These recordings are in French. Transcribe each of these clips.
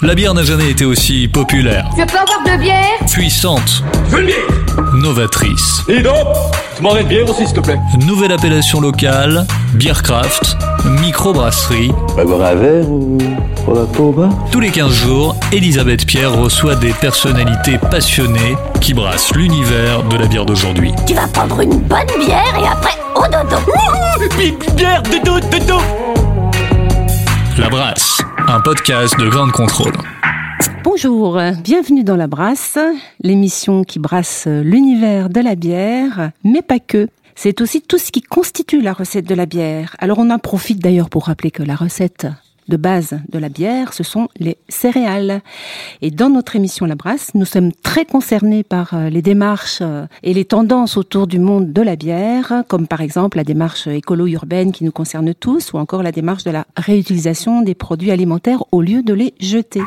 La bière n'a jamais été aussi populaire. Je peux avoir de bière ? Puissante. Je veux une bière ! Novatrice. Et donc, tu m'en mets de bière aussi, s'il te plaît. Nouvelle appellation locale, bière craft, microbrasserie. On va boire un verre ou on va pas au bar ? Tous les 15 jours, Elisabeth Pierre reçoit des personnalités passionnées qui brassent l'univers de la bière d'aujourd'hui. Tu vas prendre une bonne bière et après, au dodo. Wouhou ! Bière, dodo, dodo ! La Brasse, un podcast de Grande Contrôle. Bonjour, bienvenue dans La Brasse, l'émission qui brasse l'univers de la bière, mais pas que. C'est aussi tout ce qui constitue la recette de la bière. Alors on en profite d'ailleurs pour rappeler que la recette de base de la bière, ce sont les céréales. Et dans notre émission La Brasse, nous sommes très concernés par les démarches et les tendances autour du monde de la bière, comme par exemple la démarche écolo-urbaine qui nous concerne tous, ou encore la démarche de la réutilisation des produits alimentaires au lieu de les jeter.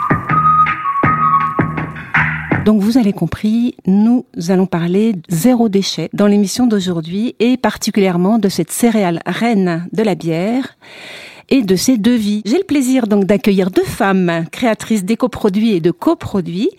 Donc vous avez compris, nous allons parler zéro déchet dans l'émission d'aujourd'hui, et particulièrement de cette céréale reine de la bière, et de ces deux vies. J'ai le plaisir donc d'accueillir deux femmes créatrices d'éco-produits et de coproduits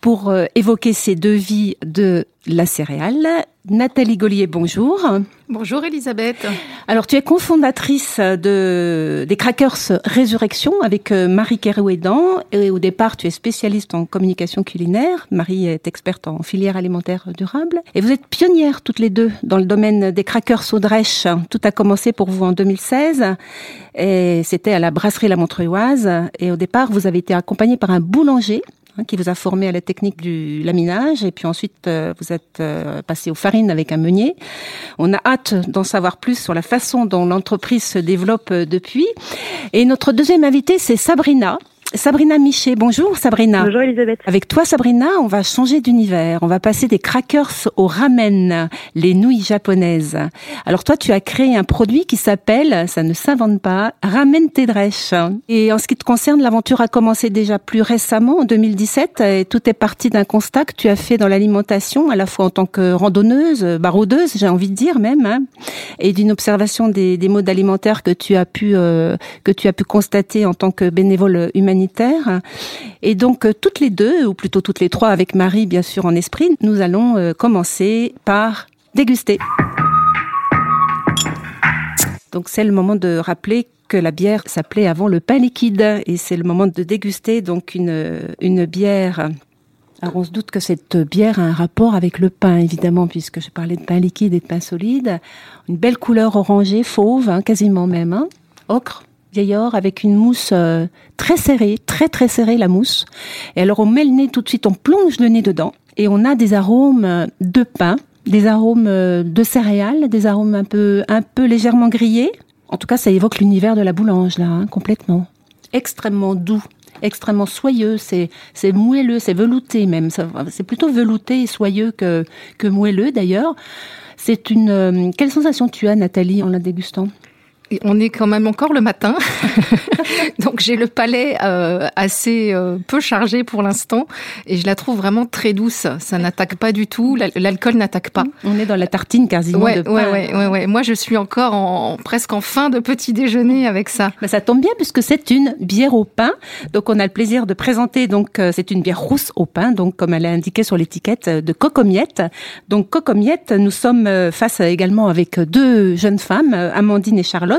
pour évoquer ces deux vies de la céréale. Nathalie Golliet, bonjour. Bonjour Elisabeth. Alors tu es cofondatrice des Crackers Résurrection avec Marie Kérouédan, et au départ tu es spécialiste en communication culinaire. Marie est experte en filière alimentaire durable et vous êtes pionnières toutes les deux dans le domaine des crackers aux drêches. Tout a commencé pour vous en 2016 et c'était à la brasserie La Montreuiloise, et au départ vous avez été accompagnée par un boulanger qui vous a formé à la technique du laminage, et puis ensuite vous êtes passé aux farines avec un meunier. On a hâte d'en savoir plus sur la façon dont l'entreprise se développe depuis. Et notre deuxième invitée, c'est Sabrina Michee. Bonjour Sabrina. Bonjour Elisabeth. Avec toi Sabrina, on va changer d'univers. On va passer des crackers au ramen, les nouilles japonaises. Alors toi, tu as créé un produit qui s'appelle, ça ne s'invente pas, Ramen tes drêches. Et en ce qui te concerne, l'aventure a commencé déjà plus récemment, en 2017. Et tout est parti d'un constat que tu as fait dans l'alimentation, à la fois en tant que randonneuse, baroudeuse, j'ai envie de dire même, et d'une observation des modes alimentaires que tu as pu constater en tant que bénévole humanitaire. Et donc toutes les deux, ou plutôt toutes les trois avec Marie bien sûr en esprit, nous allons commencer par déguster. Donc c'est le moment de rappeler que la bière s'appelait avant le pain liquide, et c'est le moment de déguster donc une bière. Alors on se doute que cette bière a un rapport avec le pain, évidemment, puisque je parlais de pain liquide et de pain solide. Une belle couleur orangée, fauve, quasiment même, ocre. Vieillard, avec une mousse très serrée la mousse. Et alors on met le nez tout de suite, on plonge le nez dedans et on a des arômes de pain, des arômes de céréales, des arômes un peu légèrement grillés. En tout cas, ça évoque l'univers de la boulange là, complètement. Extrêmement doux, extrêmement soyeux, c'est moelleux, c'est velouté même, c'est plutôt velouté et soyeux que moelleux d'ailleurs. C'est quelle sensation tu as Nathalie en la dégustant ? On est quand même encore le matin, donc j'ai le palais assez peu chargé pour l'instant, et je la trouve vraiment très douce. Ça n'attaque pas du tout, l'alcool n'attaque pas. On est dans la tartine quasiment de pain. Ouais. Moi je suis encore presque en fin de petit déjeuner avec ça. Ben, ça tombe bien puisque c'est une bière au pain, donc on a le plaisir de présenter. Donc c'est une bière rousse au pain, donc comme elle est indiquée sur l'étiquette de Cocomiette. Donc Cocomiette, nous sommes face également avec deux jeunes femmes, Amandine et Charlotte,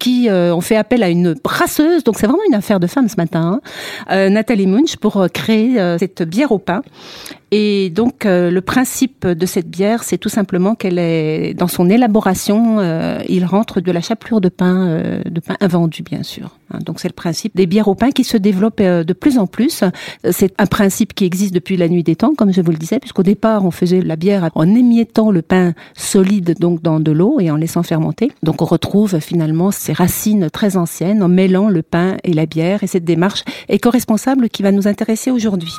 qui ont fait appel à une brasseuse, donc c'est vraiment une affaire de femme ce matin, Nathalie Munch, pour créer cette bière au pain. Et donc, le principe de cette bière, c'est tout simplement qu'elle est, dans son élaboration, il rentre de la chapelure de pain invendu, bien sûr. Donc, c'est le principe des bières au pain qui se développe de plus en plus. C'est un principe qui existe depuis la nuit des temps, comme je vous le disais, puisqu'au départ, on faisait la bière en émiettant le pain solide, donc, dans de l'eau et en laissant fermenter. Donc, on retrouve finalement ces racines très anciennes en mêlant le pain et la bière. Et cette démarche éco-responsable qui va nous intéresser aujourd'hui.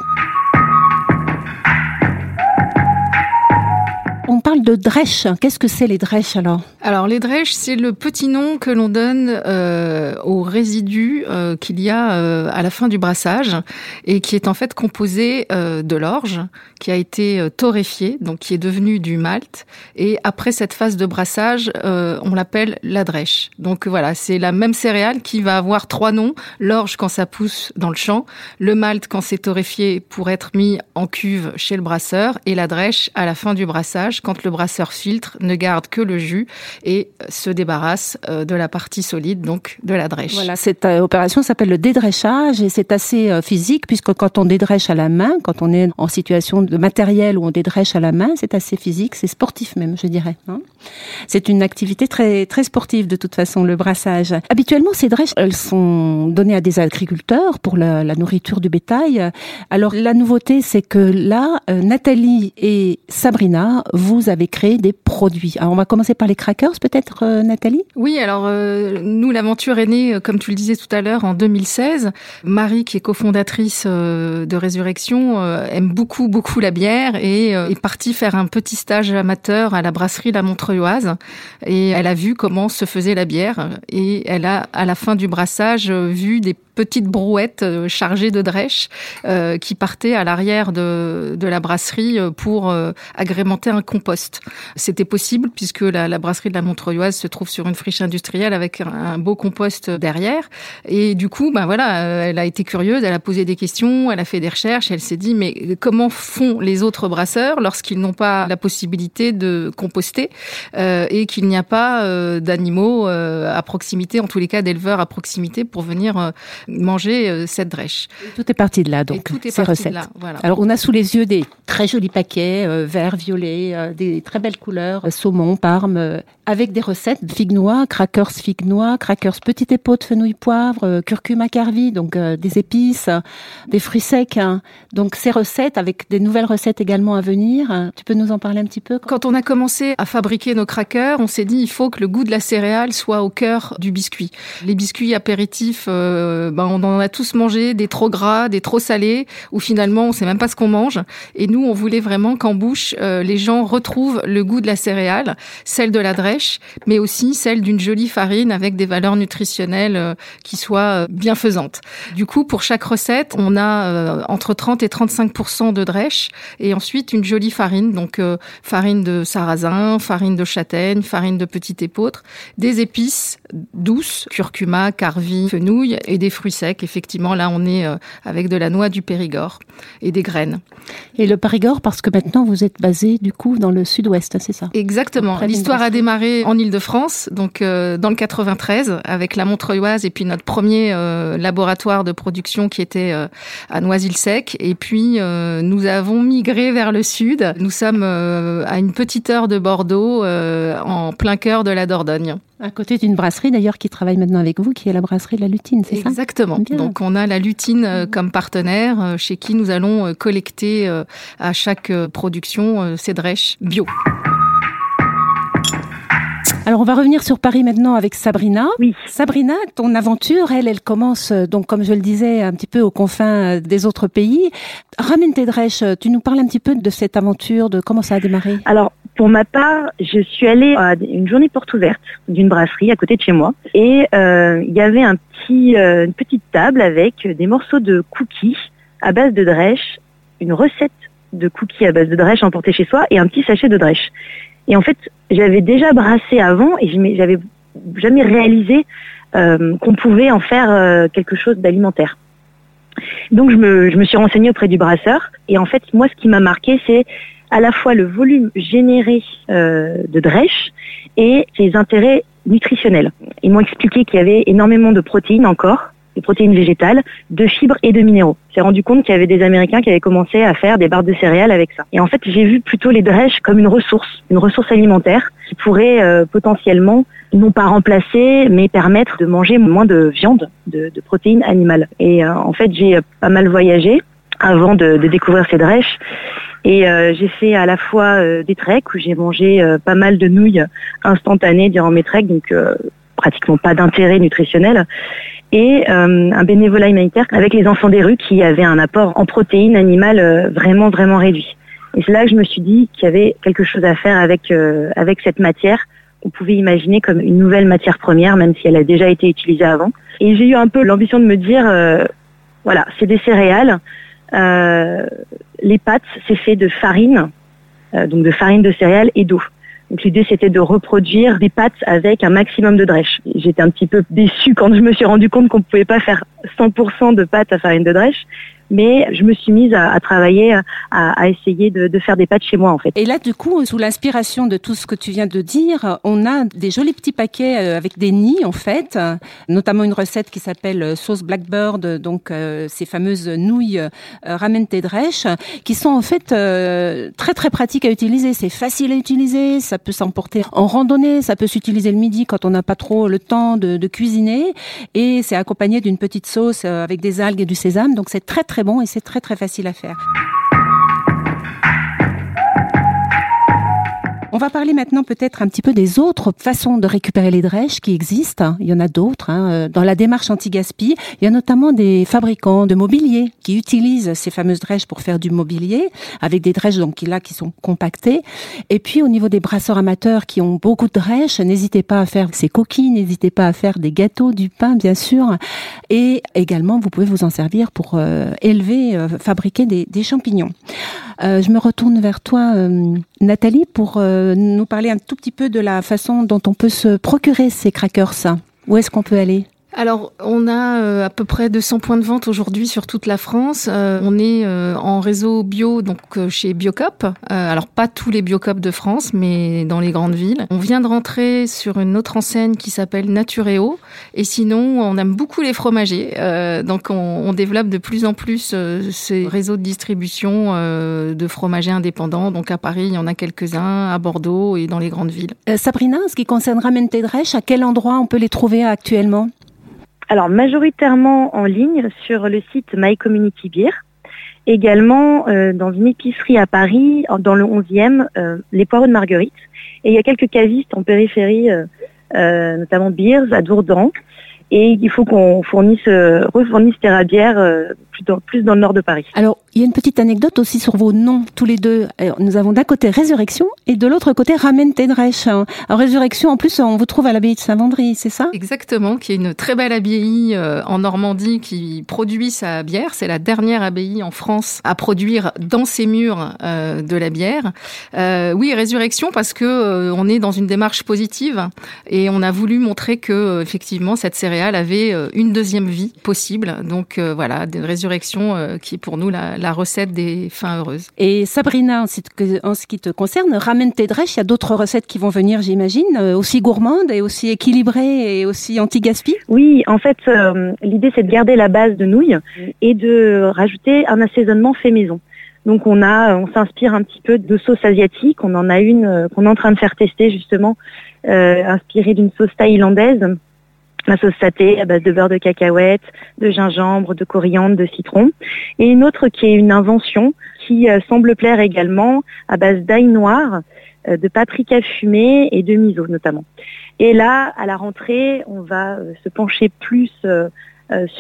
On parle de drèches. Qu'est-ce que c'est les drèches alors ? Alors les drèches, c'est le petit nom que l'on donne aux résidus qu'il y a à la fin du brassage et qui est en fait composé de l'orge qui a été torréfiée, donc qui est devenue du malt. Et après cette phase de brassage, on l'appelle la drèche. Donc voilà, c'est la même céréale qui va avoir trois noms. L'orge quand ça pousse dans le champ, le malt quand c'est torréfié pour être mis en cuve chez le brasseur et la drèche à la fin du brassage quand le brasseur filtre, ne garde que le jus et se débarrasse de la partie solide, donc de la drèche. Voilà, cette opération s'appelle le dédrêchage et c'est assez physique puisque quand on dédrêche à la main, quand on est en situation de matériel où on dédrêche à la main, c'est assez physique, c'est sportif même, je dirais. C'est une activité très, très sportive de toute façon, le brassage. Habituellement, ces drèches, elles sont données à des agriculteurs pour la nourriture du bétail. Alors, la nouveauté, c'est que là, Nathalie et Sabrina, vous avez créé des produits. Alors, on va commencer par les crackers, peut-être, Nathalie ? Oui, alors, nous, l'aventure est née, comme tu le disais tout à l'heure, en 2016. Marie, qui est cofondatrice de Résurrection, aime beaucoup, beaucoup la bière et est partie faire un petit stage amateur à la brasserie La Montreuiloise. Et elle a vu comment se faisait la bière. Et elle a, à la fin du brassage, vu des petites brouettes chargées de drèches qui partaient à l'arrière de la brasserie pour agrémenter un compost. C'était possible puisque la brasserie de la Montreuiloise se trouve sur une friche industrielle avec un beau compost derrière. Et du coup, ben voilà, elle a été curieuse, elle a posé des questions, elle a fait des recherches, elle s'est dit mais comment font les autres brasseurs lorsqu'ils n'ont pas la possibilité de composter et qu'il n'y a pas d'animaux à proximité, en tous les cas d'éleveurs à proximité pour venir manger cette drèche. Tout est parti de là, donc, ces recettes. Là, voilà. Alors, on a sous les yeux des très jolis paquets, vert, violet, des très belles couleurs, saumon, parme, avec des recettes figues noix, crackers petite épaule de fenouil poivre, curcuma carvi, donc des épices, des fruits secs. Hein. Donc, ces recettes, avec des nouvelles recettes également à venir, tu peux nous en parler un petit peu ? Quand on a commencé à fabriquer nos crackers, on s'est dit il faut que le goût de la céréale soit au cœur du biscuit. Les biscuits apéritifs, on en a tous mangé, des trop gras, des trop salés, où finalement, on ne sait même pas ce qu'on mange. Et nous, on voulait vraiment qu'en bouche, les gens retrouvent le goût de la céréale, celle de la drèche, mais aussi celle d'une jolie farine avec des valeurs nutritionnelles qui soient bienfaisantes. Du coup, pour chaque recette, on a entre 30 et 35% de drèche, et ensuite une jolie farine, donc farine de sarrasin, farine de châtaigne, farine de petite épeautre, des épices douces, curcuma, carvi, fenouil, et des fruits secs, effectivement, là on est avec de la noix du Périgord et des graines. Et le Périgord parce que maintenant vous êtes basé du coup dans le sud-ouest, c'est ça ? Exactement, l'histoire a démarré en Île-de-France, donc dans le 93 avec la Montreuiloise et puis notre premier laboratoire de production qui était à Noisy-le-Sec et puis nous avons migré vers le sud, nous sommes à une petite heure de Bordeaux en plein cœur de la Dordogne. À côté d'une brasserie d'ailleurs qui travaille maintenant avec vous, qui est la brasserie de La Lutine, c'est ça ? Exactement. Bien. Donc on a La Lutine comme partenaire, chez qui nous allons collecter à chaque production ces drèches bio. Alors, on va revenir sur Paris maintenant avec Sabrina. Oui. Sabrina, ton aventure, elle commence, donc, comme je le disais, un petit peu aux confins des autres pays. Ramen tes drêches, tu nous parles un petit peu de cette aventure, de comment ça a démarré ? Alors, pour ma part, je suis allée à une journée porte ouverte d'une brasserie à côté de chez moi. Et il y avait une petite table avec des morceaux de cookies à base de drèche, une recette de cookies à base de drèche emportée chez soi et un petit sachet de drèche. Et en fait, j'avais déjà brassé avant et j'avais jamais réalisé qu'on pouvait en faire quelque chose d'alimentaire. Donc je me suis renseignée auprès du brasseur. Et en fait, moi, ce qui m'a marqué, c'est à la fois le volume généré de drèche et ses intérêts nutritionnels. Ils m'ont expliqué qu'il y avait énormément de protéines encore, de protéines végétales, de fibres et de minéraux. J'ai rendu compte qu'il y avait des Américains qui avaient commencé à faire des barres de céréales avec ça. Et en fait, j'ai vu plutôt les drèches comme une ressource alimentaire qui pourrait potentiellement, non pas remplacer, mais permettre de manger moins de viande, de protéines animales. Et en fait, j'ai pas mal voyagé avant de découvrir ces drèches. Et j'ai fait à la fois des treks où j'ai mangé pas mal de nouilles instantanées durant mes treks, donc pratiquement pas d'intérêt nutritionnel, et un bénévolat humanitaire avec les enfants des rues qui avaient un apport en protéines animales vraiment, vraiment réduit. Et c'est là que je me suis dit qu'il y avait quelque chose à faire avec cette matière. On pouvait imaginer comme une nouvelle matière première, même si elle a déjà été utilisée avant. Et j'ai eu un peu l'ambition de me dire, voilà, c'est des céréales. Les pâtes, c'est fait de farine, donc de farine de céréales et d'eau. Donc l'idée, c'était de reproduire des pâtes avec un maximum de drèche. J'étais un petit peu déçue quand je me suis rendu compte qu'on ne pouvait pas faire 100% de pâtes à farine de drèche, mais je me suis mise à travailler, à essayer de faire des pâtes chez moi en fait. Et là du coup, sous l'inspiration de tout ce que tu viens de dire, on a des jolis petits paquets avec des nids en fait, notamment une recette qui s'appelle sauce blackbird, donc ces fameuses nouilles ramen tes drêches, qui sont en fait très très pratiques à utiliser, c'est facile à utiliser, ça peut s'emporter en randonnée, ça peut s'utiliser le midi quand on n'a pas trop le temps de cuisiner, et c'est accompagné d'une petite sauce avec des algues et du sésame, donc c'est très très bon et c'est très très facile à faire. On va parler maintenant peut-être un petit peu des autres façons de récupérer les drèches qui existent. Il y en a d'autres, hein. Dans la démarche anti-gaspi, il y a notamment des fabricants de mobilier qui utilisent ces fameuses drèches pour faire du mobilier, avec des drèches donc là qui sont compactées. Et puis au niveau des brasseurs amateurs qui ont beaucoup de drèches, n'hésitez pas à faire ces coquilles, n'hésitez pas à faire des gâteaux, du pain bien sûr. Et également, vous pouvez vous en servir pour élever, fabriquer des champignons. Je me retourne vers toi, Nathalie, pour nous parler un tout petit peu de la façon dont on peut se procurer ces crackers. Où est-ce qu'on peut aller ? Alors, on a à peu près 200 points de vente aujourd'hui sur toute la France. On est en réseau bio, donc chez Biocop. Alors, pas tous les Biocop de France, mais dans les grandes villes. On vient de rentrer sur une autre enseigne qui s'appelle Natureo. Et sinon, on aime beaucoup les fromagers. Donc, on développe de plus en plus ces réseaux de distribution de fromagers indépendants. Donc, à Paris, il y en a quelques-uns, à Bordeaux et dans les grandes villes. Sabrina, en ce qui concerne Ramen tes drêches, à quel endroit on peut les trouver actuellement ? Alors, majoritairement en ligne sur le site My Community Beer, également dans une épicerie à Paris, dans le 11e, Les Poireaux de Marguerite. Et il y a quelques cavistes en périphérie, notamment Beers, à Dourdan. Et il faut qu'on refournisse Théra-Bières plus dans le nord de Paris. Alors, il y a une petite anecdote aussi sur vos noms, tous les deux. Alors, nous avons d'un côté Résurrection et de l'autre côté Ramen tes drêches. Alors, Résurrection, en plus, on vous trouve à l'abbaye de Saint-Vendry, c'est ça ? Exactement, qui est une très belle abbaye en Normandie qui produit sa bière. C'est la dernière abbaye en France à produire dans ses murs de la bière. Oui, Résurrection, parce que on est dans une démarche positive et on a voulu montrer que, effectivement, cette céréale avait une deuxième vie possible. Donc voilà, une résurrection qui est pour nous la recette des fins heureuses. Et Sabrina, en ce qui te concerne, Ramen tes drêches, il y a d'autres recettes qui vont venir, j'imagine, aussi gourmandes et aussi équilibrées et aussi anti-gaspi ? Oui, en fait, l'idée c'est de garder la base de nouilles et de rajouter un assaisonnement fait maison. Donc on s'inspire un petit peu de sauce asiatique, on en a une qu'on est en train de faire tester justement, inspirée d'une sauce thaïlandaise. La sauce satay à base de beurre de cacahuète, de gingembre, de coriandre, de citron. Et une autre qui est une invention qui semble plaire également à base d'ail noir, de paprika fumé et de miso notamment. Et là, à la rentrée, on va se pencher plus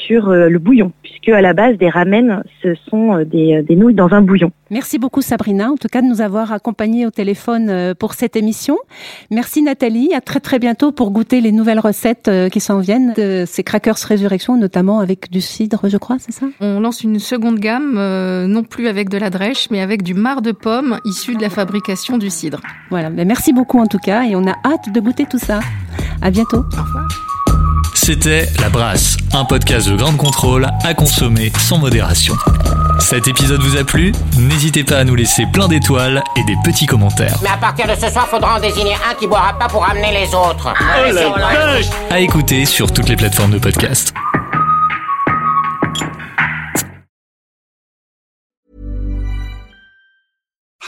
sur le bouillon, puisque à la base des ramen, ce sont des nouilles dans un bouillon. Merci beaucoup Sabrina, en tout cas de nous avoir accompagnés au téléphone pour cette émission. Merci Nathalie, à très très bientôt pour goûter les nouvelles recettes qui s'en viennent de ces crackers résurrection, notamment avec du cidre, je crois, c'est ça ? On lance une seconde gamme, non plus avec de la drèche, mais avec du marc de pomme issu de la fabrication du cidre. Voilà, mais merci beaucoup en tout cas, et on a hâte de goûter tout ça. À bientôt. Au revoir. C'était La Brasse, un podcast de Grande Contrôle à consommer sans modération. Cet épisode vous a plu ? N'hésitez pas à nous laisser plein d'étoiles et des petits commentaires. Mais à partir de ce soir, faudra en désigner un qui boira pas pour amener les autres. À écouter sur toutes les plateformes de podcast.